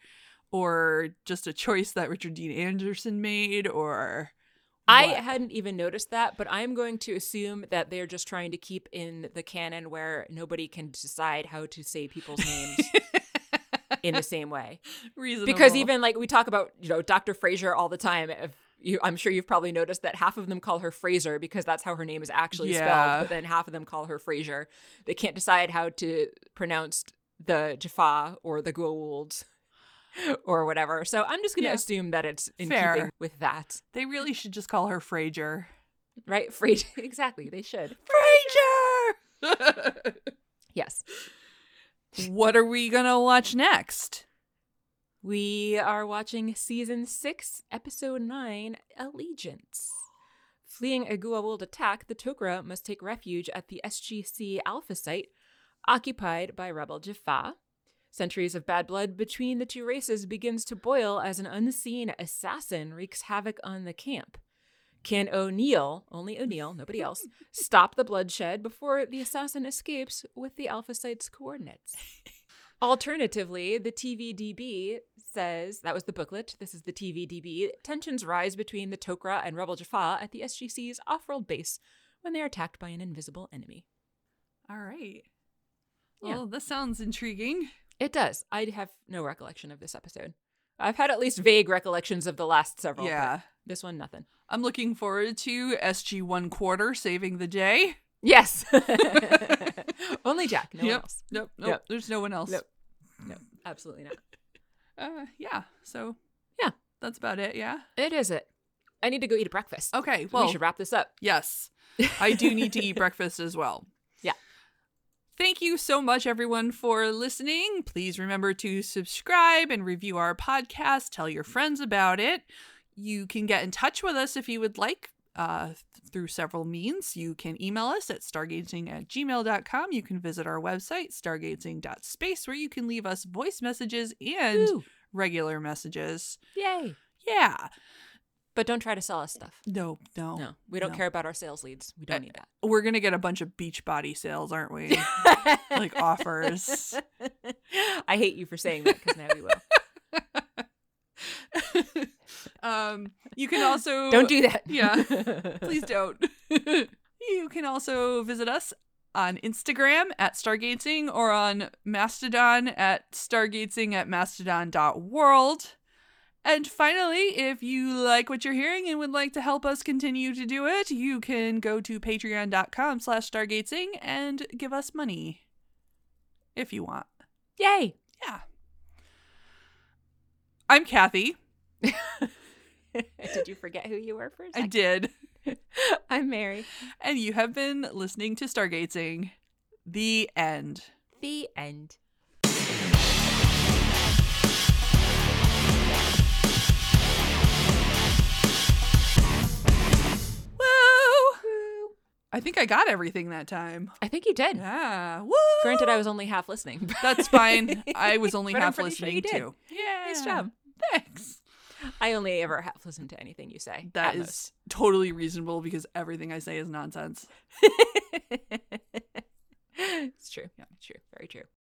Or just a choice that Richard Dean Anderson made, or I hadn't even noticed that, but I'm going to assume that they're just trying to keep in the canon where nobody can decide how to say people's names in the same way. Reasonable. Because even like we talk about, you know, Dr. Fraiser all the time. I'm sure you've probably noticed that half of them call her Fraiser because that's how her name is actually spelled. But then half of them call her Fraiser. They can't decide how to pronounce the Jaffa or the Goa'uld or whatever. So I'm just going to assume that it's in keeping with that. They really should just call her Fraiser. Right? Fraiser. Exactly. They should. Fraiser! Yes. What are we going to watch next? We are watching Season 6, Episode 9, Allegiance. Fleeing a Goa'uld attack, the Tok'ra must take refuge at the SGC Alpha site, occupied by rebel Jaffa. Centuries of bad blood between the two races begins to boil as an unseen assassin wreaks havoc on the camp. Can O'Neill, only O'Neill, nobody else, stop the bloodshed before the assassin escapes with the Alpha site's coordinates? Alternatively, the TVDB says, that was the booklet, this is the TVDB, tensions rise between the Tok'ra and rebel Jaffa at the SGC's off-world base when they are attacked by an invisible enemy. All right. Yeah. Well, this sounds intriguing. It does. I have no recollection of this episode. I've had at least vague recollections of the last several. Yeah. This one, nothing. I'm looking forward to SG-1 Quarter saving the day. Yes. Only Jack. No one else. Nope. There's no one else. No, absolutely not. So, yeah, that's about it. Yeah, it is it. I need to go eat a breakfast. Okay. Well, we should wrap this up. Yes, I do need to eat breakfast as well. Yeah. Thank you so much, everyone, for listening. Please remember to subscribe and review our podcast. Tell your friends about it. You can get in touch with us if you would like. Through several means. You can email us at stargazing@gmail.com. You can visit our website, stargazing.space, where you can leave us voice messages and regular messages. Yay. Yeah. But don't try to sell us stuff. No. We don't care about our sales leads. We don't need that. We're going to get a bunch of Beachbody sales, aren't we? Like offers. I hate you for saying that because now we will. You can also don't do that. Yeah, please don't. You can also visit us on Instagram at Stargazing or on Mastodon at stargazing@mastodon.world. And finally, if you like what you're hearing and would like to help us continue to do it, you can go to patreon.com/stargazing and give us money if you want. Yay! Yeah. I'm Kathy. Did you forget who you were for a second? I did. I'm Mary. And you have been listening to Stargazing. The end. The end. Woo! I think I got everything that time. I think you did. Yeah. Woo! Granted, I was only half listening. That's fine. I was only half listening, too. Yeah. Nice job. Thanks. I only ever have listened to anything you say. That is totally reasonable because everything I say is nonsense. It's true. Yeah, true. Very true.